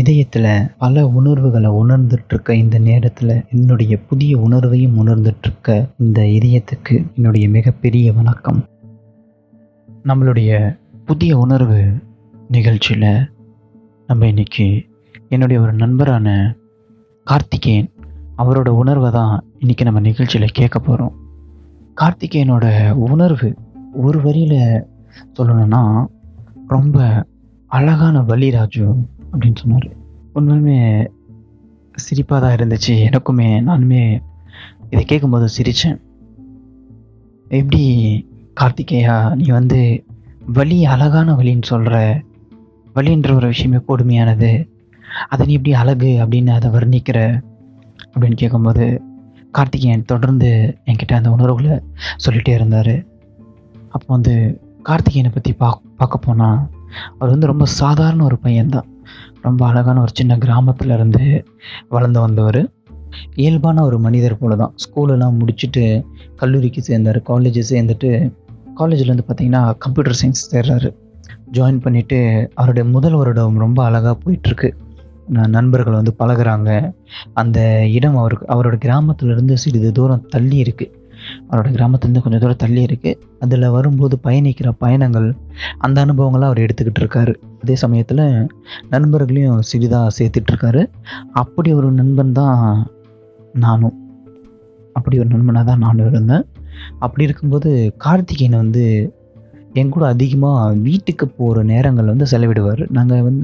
இதயத்தில் பல உணர்வுகளை உணர்ந்துட்டுருக்க இந்த நேரத்தில் என்னுடைய புதிய உணர்வையும் உணர்ந்துட்டுருக்க இந்த இதயத்துக்கு என்னுடைய மிகப்பெரிய வணக்கம். நம்மளுடைய புதிய உணர்வு நிகழ்ச்சியில் நம்ம இன்றைக்கி என்னுடைய ஒரு நண்பரான கார்த்திகேயன் அவரோட உணர்வை தான் இன்றைக்கி நம்ம நிகழ்ச்சியில் கேட்க போகிறோம். கார்த்திகேயனோட உணர்வு ஒரு வரியில் சொல்லணும்னா ரொம்ப அழகான வள்ளிராஜு அப்படின்னு சொன்னார். உண்மையுமே சிரிப்பாக தான் இருந்துச்சு. எனக்குமே நானுமே இதை கேட்கும்போது சிரித்தேன். எப்படி கார்த்திகேயா, நீ வந்து வலி அழகான வலின்னு சொல்கிற, வலின்ற ஒரு விஷயமே கொடுமையானது, அதை நீ எப்படி அழகு அப்படின்னு அதை வர்ணிக்கிற அப்படின்னு கேட்கும்போது கார்த்திகேயன் தொடர்ந்து என்கிட்ட அந்த உணர்வுகளை சொல்லிகிட்டே இருந்தார். அப்போ வந்து கார்த்திகேயனை பற்றி பார்க்க போனால் அவர் வந்து ரொம்ப சாதாரண ஒரு பையன்தான். ரொம்ப அழகான ஒரு சின்ன கிராமத்தில் இருந்து வளர்ந்து வந்தவர். இயல்பான ஒரு மனிதர் போல தான். ஸ்கூலெல்லாம் முடிச்சுட்டு கல்லூரிக்கு சேர்ந்தார். காலேஜ் சேர்ந்துட்டு காலேஜில் வந்து பார்த்திங்கன்னா கம்ப்யூட்டர் சயின்ஸ் சேர்றாரு. ஜாயின் பண்ணிவிட்டு அவருடைய முதல் வருடம் ரொம்ப அழகாக போயிட்டுருக்கு. நண்பர்கள் வந்து பழகிறாங்க. அந்த இடம் அவரோட கிராமத்திலேருந்து சிறிது தூரம் தள்ளி இருக்குது. அவரோட கிராமத்துலேருந்து கொஞ்சம் தூரம் தள்ளி இருக்குது. அதில் வரும்போது பயணிக்கிற பயணங்கள், அந்த அனுபவங்களாக அவர் எடுத்துக்கிட்டு இருக்காரு. அதே சமயத்தில் நண்பர்களையும் சிறிதாக சேர்த்துட்ருக்காரு. அப்படி ஒரு நண்பன் தான் நானும். அப்படி ஒரு நண்பனாக தான் நானும் இருந்தேன். அப்படி இருக்கும்போது கார்த்திகேயனை வந்து என் கூட அதிகமாக வீட்டுக்கு போகிற நேரங்கள் வந்து செலவிடுவார்.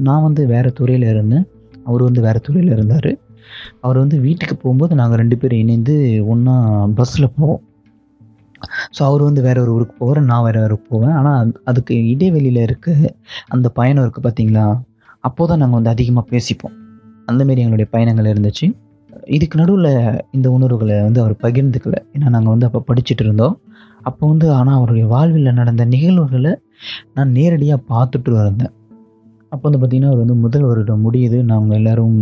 நான் வந்து வேறு துறையில் இருந்தேன், அவர் வந்து வேறு துறையில் இருந்தார். அவர் வந்து வீட்டுக்கு போகும்போது நாங்கள் ரெண்டு பேரும் இணைந்து ஒன்றா பஸ்ஸில் போவோம். ஸோ அவர் வந்து வேற ஒரு ஊருக்கு போவார், நான் வேற ஊருக்கு போவேன். ஆனால் அதுக்கு இடைவெளியில் இருக்க அந்த பயணம் இருக்குது பார்த்திங்களா, அப்போ தான் நாங்கள் வந்து அதிகமாக பேசிப்போம். அந்தமாரி எங்களுடைய பயணங்கள் இருந்துச்சு. இதுக்கு நடுவில் இந்த உணர்வுகளை வந்து அவர் பகிர்ந்துக்கலை. ஏன்னா நாங்கள் வந்து அப்போ படிச்சுட்டு இருந்தோம். அப்போ வந்து ஆனால் அவருடைய வாழ்வில் நடந்த நிகழ்வுகளை நான் நேரடியாக பார்த்துட்டு இருந்தேன். அப்போ வந்து பார்த்திங்கன்னா அவர் வந்து முதல் வருடம் முடியுது. நாங்கள் எல்லோரும்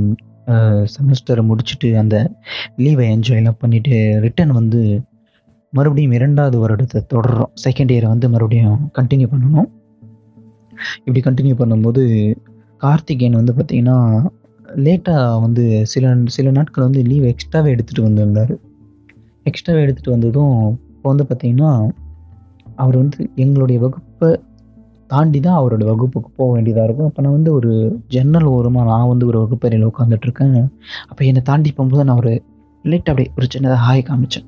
செமஸ்டரை முடிச்சுட்டு அந்த லீவை என்ஜாய்லாம் பண்ணிவிட்டு ரிட்டன் வந்து மறுபடியும் இரண்டாவது வருடத்தை தொடர்றோம். செகண்ட் இயரை வந்து மறுபடியும் கண்டினியூ பண்ணணும். இப்படி கண்டினியூ பண்ணும்போது கார்த்திகேயன் வந்து பார்த்திங்கன்னா லேட்டாக வந்து சில நாட்கள் வந்து லீவை எக்ஸ்ட்ராவே எடுத்துகிட்டு வந்திருந்தார். எக்ஸ்ட்ராவே எடுத்துகிட்டு வந்ததும் இப்போ வந்து பார்த்திங்கன்னா அவர் வந்து எங்களுடைய வகுப்பை தாண்டி தான் அவரோட வகுப்புக்கு போக வேண்டியதாக இருக்கும். அப்போ நான் வந்து ஒரு ஜன்னல் ஓரமாக நான் வந்து ஒரு வகுப்பறையில் உட்காந்துட்ருக்கேன். அப்போ என்னை தாண்டி போகும்போது நான் ஒரு லேட்டாக அப்படியே ஒரு சின்னதாக ஹாய் காமிச்சேன்.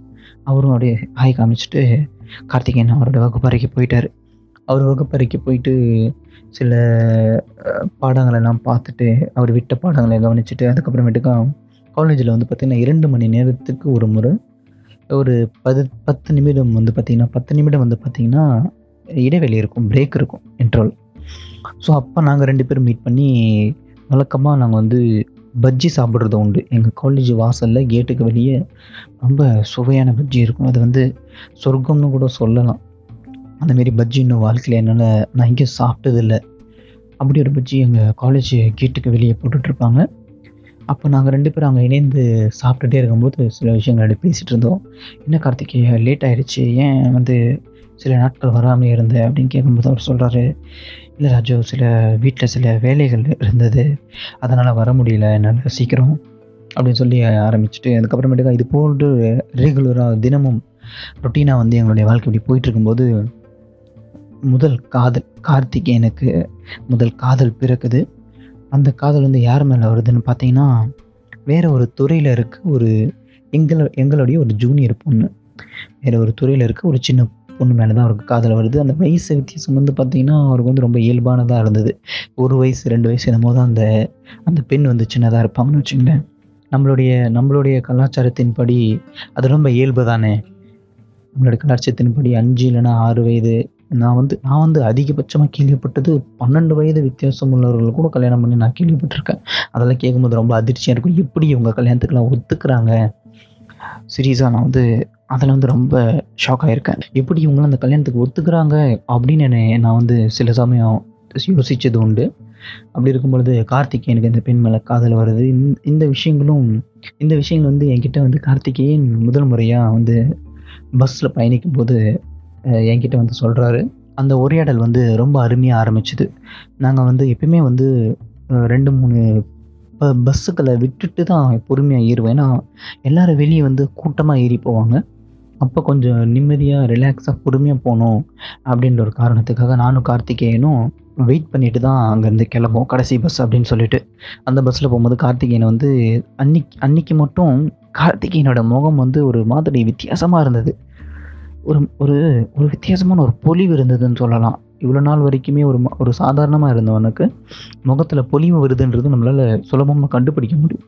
அவரும் அப்படியே ஹாய் காமிச்சிட்டு கார்த்திகேயன் அவரோட வகுப்பறைக்கு போயிட்டார். அவர் வகுப்பறைக்கு போயிட்டு சில பாடங்களெல்லாம் பார்த்துட்டு அவர் விட்ட பாடங்களை கவனிச்சுட்டு அதுக்கப்புறமேட்டுக்கா காலேஜில் வந்து பார்த்திங்கன்னா 2 மணி நேரத்துக்கு ஒரு முறை ஒரு 10 நிமிடம் வந்து பார்த்திங்கன்னா 10 நிமிடம் வந்து பார்த்திங்கன்னா இடைவெளி இருக்கும், பிரேக் இருக்கும், இன்ட்ரோல். ஸோ அப்போ நாங்கள் ரெண்டு பேரும் மீட் பண்ணி வழக்கமாக நாங்கள் வந்து பஜ்ஜி சாப்பிட்றது உண்டு. எங்கள் காலேஜ் வாசலில் கேட்டுக்கு வெளியே ரொம்ப சுவையான பஜ்ஜி இருக்கும். அது வந்து சொர்க்கம்னு கூட சொல்லலாம். அந்தமாரி பஜ்ஜி இன்னும் வாழ்க்கையில் என்னால் நான் எங்கேயும் சாப்பிட்டதில்லை. அப்படி ஒரு பஜ்ஜி எங்கள் காலேஜ் கேட்டுக்கு வெளியே போட்டுட்ருப்பாங்க. அப்போ நாங்கள் ரெண்டு பேரும் அங்கே இணைந்து சாப்பிட்டுட்டே இருக்கும்போது சில விஷயங்கள் அப்படி பேசிகிட்டு இருந்தோம். என்ன கார்த்திகேயா, லேட் ஆகிடுச்சு, ஏன் வந்து சில நாட்கள் வராமல் இருந்தேன் அப்படின்னு கேட்கும்போது அவர் சொல்கிறாரு, இல்லை ராஜு, வீட்டில் சில வேலைகள் இருந்தது, அதனால் வர முடியல என்னால் சீக்கிரம் அப்படின்னு சொல்லி ஆரம்பிச்சுட்டு அதுக்கப்புறமேட்டுக்கா இது போன்று ரெகுலராக தினமும் ரொட்டீனாக வந்து எங்களுடைய வாழ்க்கை இப்படி போயிட்டுருக்கும்போது முதல் காதல் கார்த்திகேயனுக்கு பிறக்குது. அந்த காதல் வந்து யார் மேலே வருதுன்னு பார்த்திங்கன்னா வேறு ஒரு துறையில் இருக்க ஒரு எங்களுடைய ஒரு ஜூனியர் பொண்ணு, வேறு ஒரு துறையில் இருக்க ஒரு சின்ன பொண்ணு மேலே தான் அவருக்கு காதல் வருது. அந்த வயசு வித்தியாசம் வந்து பார்த்திங்கன்னா அவருக்கு வந்து ரொம்ப இயல்பானதாக இருந்தது. 1 வயசு 2 வயசு என்னும்போது அந்த பெண் வந்து சின்னதாக இருப்பாங்கன்னு வச்சுங்களேன். நம்மளுடைய கலாச்சாரத்தின்படி அது ரொம்ப இயல்பு தானே. நம்மளுடைய கலாச்சாரத்தின்படி 5 இல்லைன்னா 6 வயது, நான் வந்து அதிகபட்சமாக கேள்விப்பட்டது 12 வயது வித்தியாசம் உள்ளவர்கள் கூட கல்யாணம் பண்ணி நான் கேள்விப்பட்டிருக்கேன். அதெல்லாம் கேட்கும்போது ரொம்ப அதிர்ச்சியாக இருக்கும். எப்படி இவங்க கல்யாணத்துக்கெல்லாம் ஒத்துக்கிறாங்க? சீரியஸாக நான் வந்து அதில் வந்து ரொம்ப ஷாக் ஆகியிருக்கேன். எப்படி இவங்களும் அந்த கல்யாணத்துக்கு ஒத்துக்கிறாங்க அப்படின்னு நான் வந்து சில சமயம் யோசித்தது உண்டு. அப்படி இருக்கும்பொழுது கார்த்திகேயனுக்கு இந்த பெண் மேலே காதல் வருது. இந்த விஷயங்கள் வந்து என்கிட்ட வந்து கார்த்திகேயன் முதல் முறையாக வந்து பஸ்ஸில் பயணிக்கும் போது என்கிட்ட வந்து சொல்கிறாரு. அந்த உரையாடல் வந்து ரொம்ப அருமையாக ஆரம்பிச்சிது. நாங்கள் வந்து எப்பயுமே வந்து 2-3 அப்போ பஸ்ஸுக்களை விட்டுட்டு தான் பொறுமையாக ஏறுவேன். ஏன்னா எல்லோரும் வெளியே வந்து கூட்டமாக ஏறி போவாங்க. அப்போ கொஞ்சம் நிம்மதியாக ரிலாக்ஸாக பொறுமையாக போகணும் அப்படின்ற ஒரு காரணத்துக்காக நானும் கார்த்திகேயனும் வெயிட் பண்ணிட்டு தான் அங்கேருந்து கிளம்புவோம், கடைசி பஸ் அப்படின்னு சொல்லிட்டு. அந்த பஸ்ஸில் போகும்போது கார்த்திகேயனை வந்து அன்னைக்கு மட்டும் கார்த்திகேயனோட முகம் வந்து ஒரு மாதிரி வித்தியாசமாக இருந்தது. ஒரு ஒரு ஒரு வித்தியாசமான ஒரு பொலிவு இருந்ததுன்னு சொல்லலாம். இவ்வளோ நாள் வரைக்குமே ஒரு சாதாரணமாக இருந்தவனுக்கு முகத்தில் பொலிவு வருதுன்றது நம்மளால் சுலபமாக கண்டுபிடிக்க முடியும்.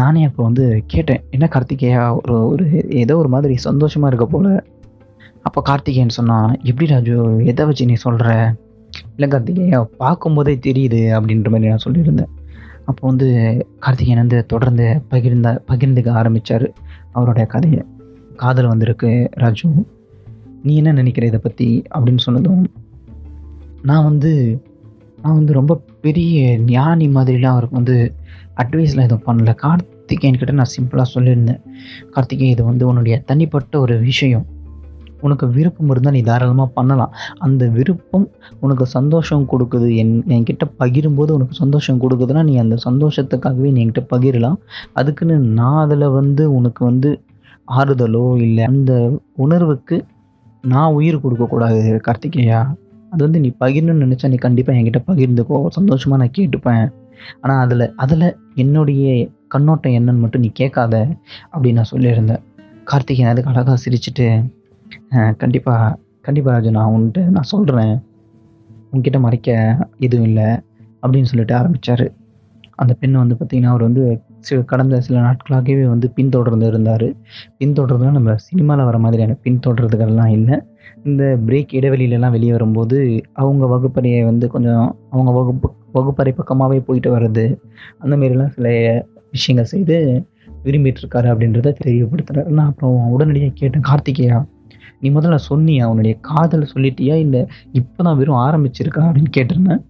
நானே அப்போ வந்து கேட்டேன், என்ன கார்த்திகேயா ஒரு ஒரு ஏதோ ஒரு மாதிரி சந்தோஷமாக இருக்க போல். அப்போ கார்த்திகேயன் சொன்னான், எப்படி ராஜு எதை வச்சு நீ சொல்கிற? இல்லை கார்த்திகேயா பார்க்கும்போதே தெரியுது அப்படின்ற மாதிரி நான் சொல்லியிருந்தேன். அப்போ வந்து கார்த்திகேயன் வந்து தொடர்ந்து பகிர்ந்துக்க ஆரம்பித்தார் அவருடைய கதையை. காதல் வந்திருக்கு ராஜு, நீ என்ன நினைக்கிற இதை பற்றி அப்படின்னு சொன்னதும், நான் வந்து ரொம்ப பெரிய ஞானி மாதிரிலாம் அவருக்கு வந்து அட்வைஸ்லாம் எதுவும் பண்ணல. கார்த்திகேயன்கிட்ட நான் சிம்பிளாக சொல்லியிருந்தேன், கார்த்திகேயன் இது வந்து உன்னுடைய தனிப்பட்ட ஒரு விஷயம், உனக்கு விருப்பம் இருந்தால் நீ தாராளமாக பண்ணலாம். அந்த விருப்பம் உனக்கு சந்தோஷம் கொடுக்குது, என்கிட்ட பகிரும்போது உனக்கு சந்தோஷம் கொடுக்குதுன்னா நீ அந்த சந்தோஷத்துக்காகவே நீ என்கிட்ட பகிரலாம். அதுக்குன்னு நான் அதில் வந்து உனக்கு வந்து ஆறுதலோ இல்லை அந்த உணர்வுக்கு நான் உயிர் கொடுக்கக்கூடாது கார்த்திகேயா. அது வந்து நீ பகிர்ணுன்னு நினச்சா நீ கண்டிப்பாக என்கிட்ட பகிர்ந்துக்கோ, சந்தோஷமாக நான் கேட்டுப்பேன். ஆனால் அதில் என்னுடைய கண்ணோட்டம் என்னன்னு மட்டும் நீ கேட்காத அப்படின்னு நான் சொல்லியிருந்தேன். கார்த்திகேயன் அதுக்கு அழகாக சிரிச்சுட்டு, கண்டிப்பாக ராஜு நான் உன்கிட்ட நான் சொல்கிறேன், உன்கிட்ட மறைக்க எதுவும் இல்லை அப்படின்னு சொல்லிட்டு ஆரம்பித்தார். அந்த பெண்ணை வந்து பார்த்திங்கன்னா அவர் வந்து கடந்த சில நாட்களாகவே வந்து பின்தொடர்ந்து இருந்தார். பின்தொடர்ந்துனா நம்ம சினிமாவில் வர மாதிரியான பின்தொடர்றதுக்கெல்லாம் இல்லை, இந்த பிரேக் இடைவெளியிலலாம் வெளியே வரும்போது அவங்க வகுப்பறையை வந்து கொஞ்சம் அவங்க வகுப்பறை பக்கமாகவே போயிட்டு வர்றது, அந்த மாதிரிலாம் சில விஷயங்கள் செய்து விரும்பிகிட்ருக்காரு அப்படின்றத தெரியப்படுத்துகிறார். நான் அப்புறம் உடனடியாக கேட்டேன், கார்த்திகேயா நீ முதல்ல சொன்னியா உன்னுடைய காதல் சொல்லிட்டியா, இல்லை இப்போ தான் வெறும் ஆரம்பிச்சிருக்கா அப்படின்னு கேட்டிருந்தேன்.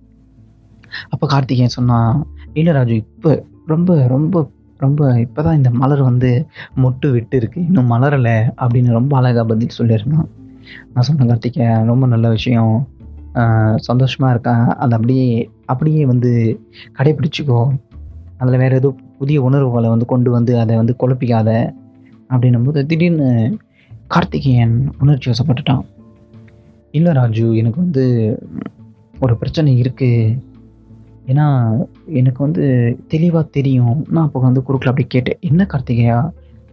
அப்போ கார்த்திகேயன் சொன்னான், இல்லை ராஜு இப்போ ரொம்ப ரொம்ப ரொம்ப இப்போ தான் இந்த மலர் வந்து மொட்டு விட்டு இருக்கு, இன்னும் மலரலை அப்படின்னு ரொம்ப அழகாக பதில் சொல்லியிருந்தான். நான் சொன்னேன், கார்த்திகேயன் ரொம்ப நல்ல விஷயம், சந்தோஷமாக இருக்கேன், அதை அப்படியே வந்து கடைப்பிடிச்சிக்கோ, அதில் வேறு ஏதோ புதிய உணர்வுகளை வந்து கொண்டு வந்து அதை வந்து குழப்பிக்காத அப்படின்னும் போது திடீர்னு கார்த்திகேயன் உணர்ச்சி வசப்பட்டுட்டான். இல்லை ராஜு எனக்கு வந்து ஒரு பிரச்சனை இருக்குது, ஏன்னா எனக்கு வந்து தெளிவாக தெரியும். நான் அப்போ வந்து குறுக்கில் அப்படி கேட்டேன், என்ன கார்த்திகேயா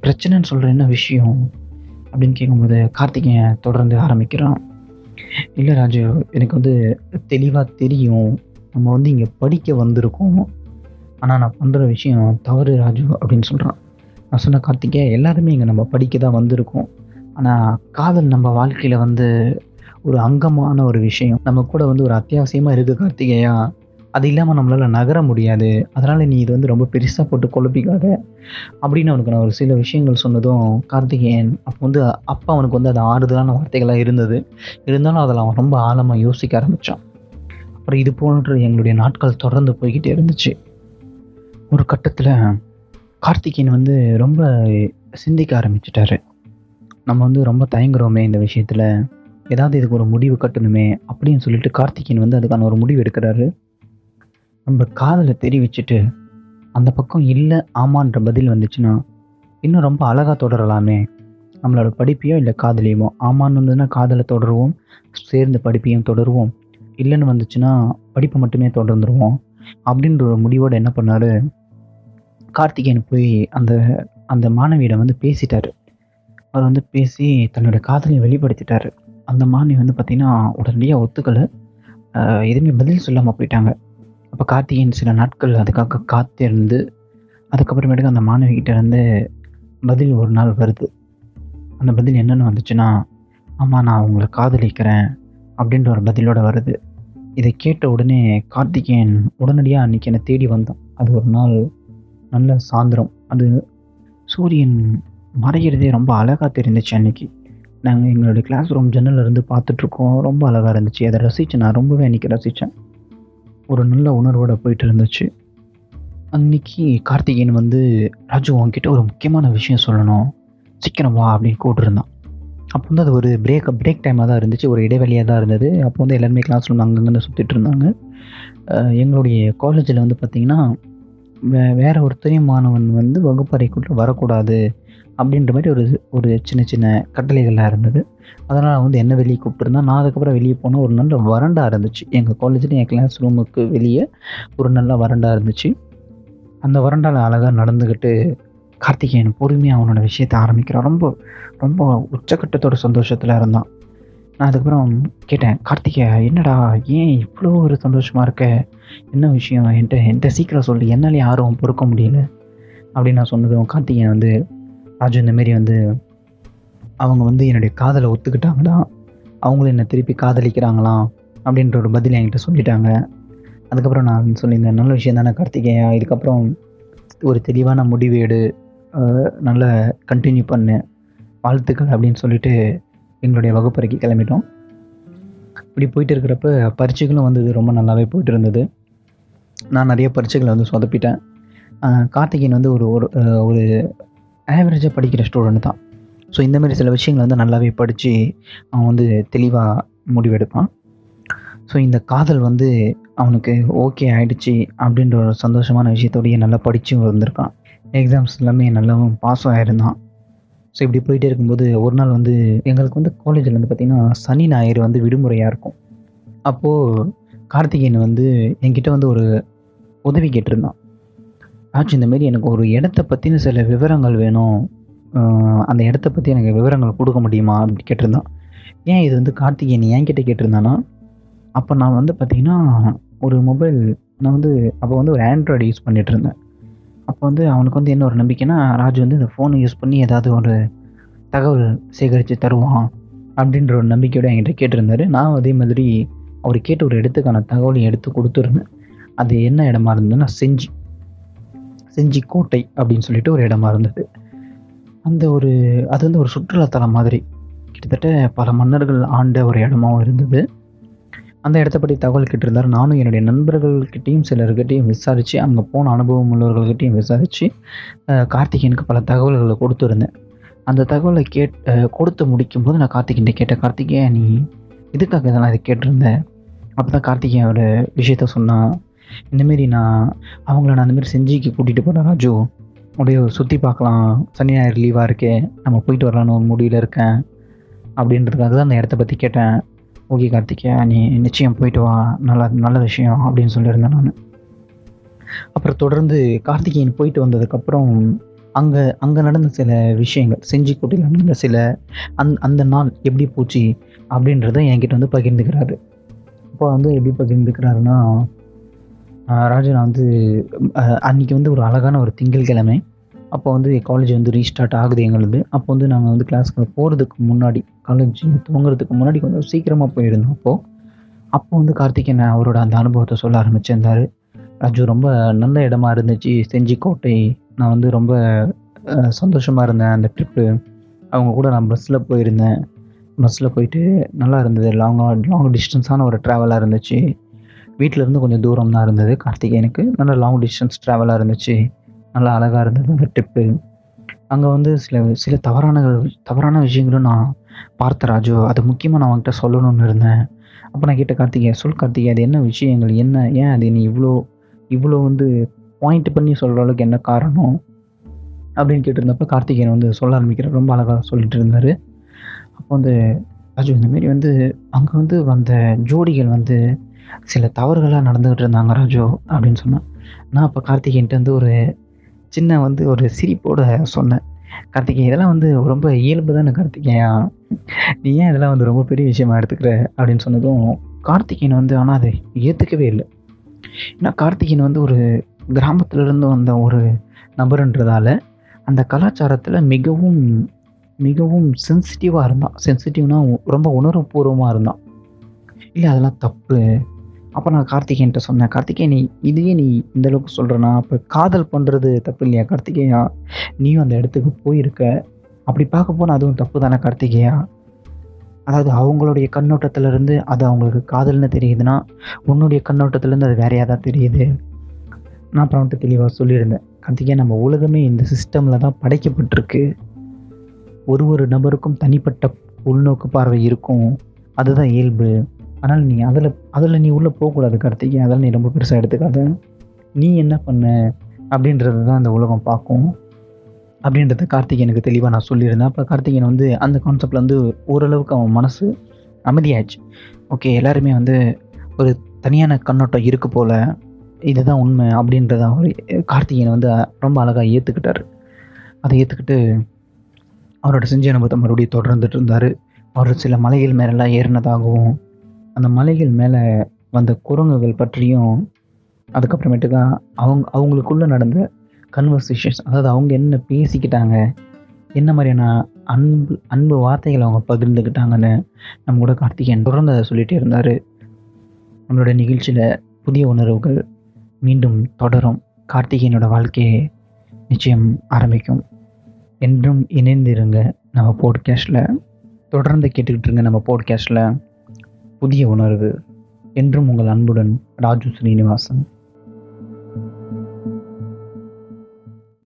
பிரச்சனைன்னு சொல்கிற என்ன விஷயம் அப்படின்னு கேட்கும்போது கார்த்திகேயன் தொடர்ந்து ஆரம்பிக்கிறான். இல்லை ராஜு எனக்கு வந்து தெளிவாக தெரியும், நம்ம வந்து இங்கே படிக்க வந்திருக்கோம், ஆனால் நான் பண்ணுற விஷயம் தவறு ராஜு அப்படின்னு சொல்கிறான். நான் சொன்ன, கார்த்திகேயா எல்லாருமே இங்கே நம்ம படிக்க தான் வந்திருக்கோம், ஆனால் காதல் நம்ம வாழ்க்கையில் வந்து ஒரு அங்கமான ஒரு விஷயம், நம்ம கூட வந்து ஒரு அத்தியாவசியமாக இருக்குது கார்த்திகேயா, அது இல்லாமல் நம்மளால் நகர முடியாது, அதனால் நீ இது வந்து ரொம்ப பெருசாக போட்டு குழப்பிக்காத அப்படின்னு அவனுக்கு நான் ஒரு சில விஷயங்கள் சொன்னதும் கார்த்திகேயன் அப்போ வந்து அப்பா அவனுக்கு வந்து அது ஆறுதலான வார்த்தைகளாக இருந்தது. இருந்தாலும் அதில் அவன் ரொம்ப ஆழமாக யோசிக்க ஆரம்பித்தான். அப்புறம் இது போன்ற எங்களுடைய நாட்கள் தொடர்ந்து போய்கிட்டே இருந்துச்சு. ஒரு கட்டத்தில் கார்த்திகேயன் வந்து ரொம்ப சிந்திக்க ஆரம்பிச்சிட்டாரு, நம்ம வந்து ரொம்ப தயங்குறோமே இந்த விஷயத்தில், ஏதாவது இதுக்கு ஒரு முடிவு கட்டணுமே அப்படின்னு சொல்லிட்டு கார்த்திகேயன் வந்து அதுக்கான ஒரு முடிவு எடுக்கிறாரு. நம்ம காதலை தெரிவிச்சுட்டு அந்த பக்கம் இல்லை ஆமான்ற பதில் வந்துச்சுன்னா இன்னும் ரொம்ப அழகாக தொடரலாமே, நம்மளோட படிப்பையோ இல்லை காதலையுமோ. ஆமான்னு வந்துன்னா காதலை தொடருவோம், சேர்ந்து படிப்பையும் தொடருவோம், இல்லைன்னு வந்துச்சுன்னா படிப்பை மட்டுமே தொடர்ந்துருவோம் அப்படின்ற ஒரு முடிவோடு என்ன பண்ணார் கார்த்திகேயன் போய் அந்த அந்த மாணவியிடம் வந்து பேசிட்டார். அவர் வந்து பேசி தன்னுடைய காதலையும் வெளிப்படுத்திட்டார். அந்த மாணவி வந்து பார்த்திங்கன்னா உடனடியாக ஒத்துக்கலை, எதுவுமே பதில் சொல்லாமல் போயிட்டாங்க. அப்போ கார்த்திகேயன் சில நாட்கள் அதுக்காக காத்திருந்து அதுக்கப்புறமேட்டுக்கு அந்த மாணவிகிட்டேருந்து பதில் ஒரு நாள் வருது. அந்த பதில் என்னென்னு வந்துச்சுன்னா, ஆமாம் நான் உங்களை காதலிக்கிறேன் அப்படின்ற ஒரு பதிலோடு வருது. இதை கேட்ட உடனே கார்த்திகேயன் உடனடியாக அன்றைக்கி என்னை தேடி வந்தான். அது ஒரு நாள் நல்ல சாயந்தரம், அது சூரியன் மறைகிறதே ரொம்ப அழகாக தெரிந்துச்சு. அன்றைக்கி நாங்கள் எங்களுடைய கிளாஸ் ரூம் ஜன்னல்லேருந்து பார்த்துட்ருக்கோம், ரொம்ப அழகாக இருந்துச்சு, அதை ரசித்தேன், நான் ரொம்பவே அன்றைக்கி ரசித்தேன், ஒரு நல்ல உணர்வோடு போயிட்டு இருந்துச்சு. அன்றைக்கி கார்த்திகேயன் வந்து, ராஜு அவங்ககிட்ட ஒரு முக்கியமான விஷயம் சொல்லணும், சீக்கிரம் வா அப்படின்னு கூப்பிட்டுருந்தான். அப்போ வந்து அது ஒரு பிரேக் டைமாக தான் இருந்துச்சு, ஒரு இடைவெளியாக தான் இருந்தது. அப்போ வந்து எல்லாருமே கிளாஸ் ரூம் அங்கங்கே சுற்றிட்டு இருந்தாங்க. எங்களுடைய காலேஜில் வந்து பார்த்திங்கன்னா வேற ஒருத்தனை மாணவன் வந்து வகுப்பறைக்குள்ளே வரக்கூடாது அப்படின்ற மாதிரி ஒரு ஒரு சின்ன சின்ன கட்டளைகள்லாம் இருந்தது. அதனால் வந்து என்ன வெளியே கூப்பிட்டுருந்தா, நான் அதுக்கப்புறம் வெளியே போனால் ஒரு நல்ல வறண்டா இருந்துச்சு. எங்கள் காலேஜில் என் கிளாஸ் ரூமுக்கு வெளியே ஒரு நல்ல வறண்டா இருந்துச்சு. அந்த வறண்டாவில் அழகாக நடந்துக்கிட்டு கார்த்திகேயன் பொறுமையாக அவனோட விஷயத்தை ஆரம்பிக்கிறான். ரொம்ப ரொம்ப உச்சக்கட்டத்தோட சந்தோஷத்தில் இருந்தான். நான் அதுக்கப்புறம் கேட்டேன், கார்த்திகே என்னடா ஏன் இவ்வளோ ஒரு சந்தோஷமாக இருக்க, என்ன விஷயம் என்கிட்ட சீக்கிரம் சொல்லி, என்னால் யாரும் பொறுக்க முடியல அப்படின்னு நான் சொன்னதும், கார்த்திகேயன் வந்து ராஜு இந்தமாரி வந்து அவங்க வந்து என்னுடைய காதலை ஒத்துக்கிட்டாங்களாம், அவங்களும் என்னை திருப்பி காதலிக்கிறாங்களாம் அப்படின்ற ஒரு பதில் என்கிட்ட சொல்லிட்டாங்க. அதுக்கப்புறம் நான் சொல்லியிருந்தேன், நல்ல விஷயம் தானே கார்த்திகேயா, இதுக்கப்புறம் ஒரு தெளிவான முடிவேடு, நல்லா கண்டினியூ பண்ணு, வாழ்த்துக்கள் அப்படின்னு சொல்லிட்டு எங்களுடைய வகுப்பறைக்கு கிளம்பிட்டோம். இப்படி போயிட்டு இருக்கிறப்ப பரீட்சைகளும் வந்தது, ரொம்ப நல்லாவே போயிட்டு இருந்தது. நான் நிறைய பரீட்சைகளை வந்து சொதப்பிட்டேன். கார்த்திகேயன் வந்து ஒரு ஒரு ஆவரேஜாக படிக்கிற ஸ்டூடெண்ட் தான். ஸோ இந்தமாரி சில விஷயங்களை வந்து நல்லாவே படித்து அவன் வந்து தெளிவாக முடிவெடுப்பான். ஸோ இந்த காதல் வந்து அவனுக்கு ஓகே ஆகிடுச்சி அப்படின்ற ஒரு சந்தோஷமான விஷயத்தோடையே நல்லா படித்தும் வந்திருக்கான். எக்ஸாம்ஸ் எல்லாமே நல்லாவும் பாஸும் ஆகிருந்தான். ஸோ இப்படி போயிட்டே இருக்கும்போது ஒரு நாள் வந்து எங்களுக்கு வந்து காலேஜில் வந்து பார்த்திங்கன்னா சனி ஞாயிறு வந்து விடுமுறையாக இருக்கும். அப்போது கார்த்திகேயன் வந்து என்கிட்ட வந்து ஒரு உதவி கேட்டிருந்தான். ஆச்சு இந்தமாரி எனக்கு ஒரு இடத்த பற்றின சில விவரங்கள் வேணும், அந்த இடத்த பற்றி எனக்கு விவரங்கள் கொடுக்க முடியுமா அப்படின்னு கேட்டிருந்தான். ஏன் இது வந்து கார்த்திகேயன் என்கிட்ட கேட்டிருந்தான்னா, அப்போ நான் வந்து பார்த்திங்கன்னா ஒரு மொபைல், நான் வந்து அப்போ வந்து ஒரு ஆண்ட்ராய்டு யூஸ் பண்ணிகிட்ருந்தேன். அப்போ வந்து அவனுக்கு வந்து என்ன ஒரு நம்பிக்கைன்னா, ராஜு வந்து இந்த ஃபோனை யூஸ் பண்ணி ஏதாவது ஒரு தகவல் சேகரித்து தருவான் அப்படின்ற ஒரு நம்பிக்கையோடு என்கிட்ட கேட்டிருந்தாரு. நான் அதே மாதிரி அவர் கேட்ட ஒரு இடத்துக்கான தகவலையும் எடுத்து கொடுத்துருந்தேன். அது என்ன இடமா இருந்ததுன்னா, செஞ்சி கோட்டை அப்படின்னு சொல்லிட்டு ஒரு இடமா இருந்தது. அந்த ஒரு அது வந்து ஒரு சுற்றுலாத்தலம் மாதிரி, கிட்டத்தட்ட பல மன்னர்கள் ஆண்ட ஒரு இடமாகவும் இருந்தது. அந்த இடத்த பற்றி தகவல் கேட்டிருந்தார். நானும் என்னுடைய நண்பர்கள்கிட்டையும் சிலர்கிட்டையும் விசாரித்து, அங்கே போன அனுபவம் உள்ளவர்கள்கிட்டையும் விசாரித்து கார்த்திகேயனுக்கு பல தகவல்களை கொடுத்துருந்தேன். அந்த தகவலை கொடுத்து முடிக்கும்போது நான் கார்த்திகேயன் கேட்டேன், கார்த்திகேயன் நீ இதுக்காக இதெல்லாம் இதை கேட்டிருந்தேன். அப்போ தான் கார்த்திகேயன் ஒரு விஷயத்த சொன்னான். இந்தமாரி நான் அந்தமாரி செஞ்சிக்கு கூட்டிகிட்டு போனேன் ராஜு, அப்படியே சுற்றி பார்க்கலாம், சனி ஞாயிறு லீவாக இருக்கேன், நம்ம போயிட்டு வரலான்னு ஒரு முடிவில் இருக்கேன் அப்படின்றதுக்காக தான் அந்த இடத்த பற்றி கேட்டேன். ஓகே கார்த்திகேயா நீ நிச்சயம் போயிட்டு வா, நல்ல விஷயம் அப்படின்னு சொல்லியிருந்தேன் நான். அப்புறம் தொடர்ந்து கார்த்திகேயன் போயிட்டு வந்ததுக்கப்புறம் அங்கே நடந்த சில விஷயங்கள், செஞ்சிக்கோட்டையில் நடந்த சில அந்த நாள் எப்படி போச்சு அப்படின்றத என்கிட்ட வந்து பகிர்ந்துக்கிறாரு. இப்போ வந்து எப்படி பகிர்ந்துக்கிறாருன்னா, ராஜு நான் வந்து அன்றைக்கி வந்து ஒரு அழகான ஒரு திங்கள்கிழமை, அப்போ வந்து காலேஜ் வந்து ரீஸ்டார்ட் ஆகுது எங்களுக்கு. அப்போ வந்து நாங்கள் வந்து கிளாஸ்க்கு போகிறதுக்கு முன்னாடி, காலேஜ் தூங்குறதுக்கு முன்னாடி கொஞ்சம் சீக்கிரமாக போயிருந்தோம். அப்போ வந்து கார்த்திகேயன் அவரோட அந்த அனுபவத்தை சொல்ல ஆரம்பிச்சிருந்தார். ராஜு ரொம்ப நல்ல இடமா இருந்துச்சு செஞ்சிக்கோட்டை, நான் வந்து ரொம்ப சந்தோஷமாக இருந்தேன் அந்த ட்ரிப்பு. அவங்க கூட நான் பஸ்ஸில் போயிட்டு நல்லா இருந்தது. லாங் டிஸ்டன்ஸான ஒரு ட்ராவலாக இருந்துச்சு. வீட்டிலேருந்து கொஞ்சம் தூரம் தான் இருந்தது கார்த்திகேயனுக்கு. நல்ல லாங் டிஸ்டன்ஸ் ட்ராவலாக இருந்துச்சு, நல்லா அழகாக இருந்தது அந்த ட்ரிப்பு. அங்கே வந்து சில தவறான விஷயங்களும் நான் பார்த்தேன் ராஜு. அது முக்கியமாக நான் அவங்ககிட்ட சொல்லணும்னு இருந்தேன். அப்போ நான் கேட்ட கார்த்திகேயா, சொல் கார்த்திகேயா அது என்ன விஷயங்கள், ஏன் அது நீ இவ்வளோ வந்து பாயிண்ட் பண்ணி சொல்கிற அளவுக்கு என்ன காரணம் அப்படின்னு கேட்டிருந்தப்ப கார்த்திகேயன் வந்து சொல்ல ஆரம்பிக்கிற, ரொம்ப அழகாக சொல்லிட்டு இருந்தார். அப்போ வந்து ராஜு இந்தமாரி வந்து அங்கே வந்து வந்த ஜோடிகள் வந்து சில தவறுகளாக நடந்துக்கிட்டு இருந்தாங்க ராஜு அப்படின்னு சொன்னேன். நான் அப்போ கார்த்திகேயன்ட்டு வந்து ஒரு சின்ன வந்து ஒரு சிரிப்போடு சொன்னேன், கார்த்திகேயன் இதெல்லாம் வந்து ரொம்ப இயல்பு தானே கார்த்திகேயன், நீ ஏன் இதெல்லாம் வந்து ரொம்ப பெரிய விஷயமா எடுத்துக்கிற அப்படின்னு சொன்னதும் கார்த்திகேயன் வந்து ஆனால் அதை ஏற்றுக்கவே இல்லை. ஏன்னா கார்த்திகேயன் வந்து ஒரு கிராமத்திலேருந்து வந்த ஒரு நபருன்றதால அந்த கலாச்சாரத்தில் மிகவும் மிகவும் சென்சிட்டிவாக இருந்தான். சென்சிட்டிவ்னால் ரொம்ப உணர்வுபூர்வமாக இருந்தான். இல்லை அதெல்லாம் தப்பு. அப்போ நான் கார்த்திகேயன்ட்ட சொன்னேன், கார்த்திகேயன் நீ இதையே நீ இந்தளவுக்கு சொல்கிறனா, அப்போ காதல் பண்ணுறது தப்பு இல்லையா கார்த்திகேயா, நீயும் அந்த இடத்துக்கு போயிருக்க, அப்படி பார்க்க போனால் அதுவும் தப்பு தானே கார்த்திகேயா. அதாவது அவங்களுடைய கண்ணோட்டத்திலேருந்து அது அவங்களுக்கு காதல்னு தெரியுதுன்னா, உன்னுடைய கண்ணோட்டத்திலேருந்து அது வேறையாக தான் தெரியுது. நான் அப்புறம் அவன்கிட்ட தெளிவாக சொல்லியிருந்தேன், கார்த்திகேயா நம்ம உலகமே இந்த சிஸ்டமில் தான் படைக்கப்பட்டிருக்கு, ஒரு நபருக்கும் தனிப்பட்ட உள்நோக்கு பார்வை இருக்கும், அதுதான் இயல்பு. ஆனால் நீ அதில் நீ உள்ளே போகக்கூடாது கார்த்திகேயன், அதெல்லாம் நீ ரொம்ப பெருசாக எடுத்துக்காத. நீ என்ன பண்ண, அப்படின்றது தான் இந்த உலகம் பார்க்கும் அப்படின்றத கார்த்திகேயனுக்கு தெளிவாக நான் சொல்லியிருந்தேன். அப்போ கார்த்திகேயன் வந்து அந்த கான்செப்டில் வந்து ஓரளவுக்கு அவன் மனசு அமைதியாகிடுச்சு. ஓகே, எல்லாருமே வந்து ஒரு தனியான கண்ணோட்டம் இருக்குது போல், இதுதான் உண்மை அப்படின்றத கார்த்திகேயன் வந்து ரொம்ப அழகாக ஏற்றுக்கிட்டார். அதை ஏற்றுக்கிட்டு அவரோட செஞ்ச அனுபவத்தை மறுபடியும் தொடர்ந்துட்டு இருந்தார். அவர் சில மலைகள் மேலெல்லாம் ஏறினதாகவும் அந்த மலைகள் மேலே வந்த குரங்குகள் பற்றியும் அதுக்கப்புறமேட்டுக்கா அவங்களுக்குள்ளே நடந்த கன்வர்சேஷன்ஸ், அதாவது அவங்க என்ன பேசிக்கிட்டாங்க, என்ன மாதிரியான அன்பு வார்த்தைகளை அவங்க பகிர்ந்துக்கிட்டாங்கன்னு நம்ம கூட கார்த்திகேயன் தொடர்ந்து அதை சொல்லிகிட்டே இருந்தார். நம்மளோட நிகழ்ச்சியில் புதிய உணர்வுகள் மீண்டும் தொடரும். கார்த்திகேயனோட வாழ்க்கையை நிச்சயம் ஆரம்பிக்கும். என்றும் இணைந்திருங்க நம்ம போட்காஸ்டில். தொடர்ந்து கேட்டுக்கிட்டு இருங்க நம்ம போட்காஸ்டில். புதிய உணர்வு என்றும் உங்கள் அன்புடன் ராஜு ஸ்ரீனிவாசன்.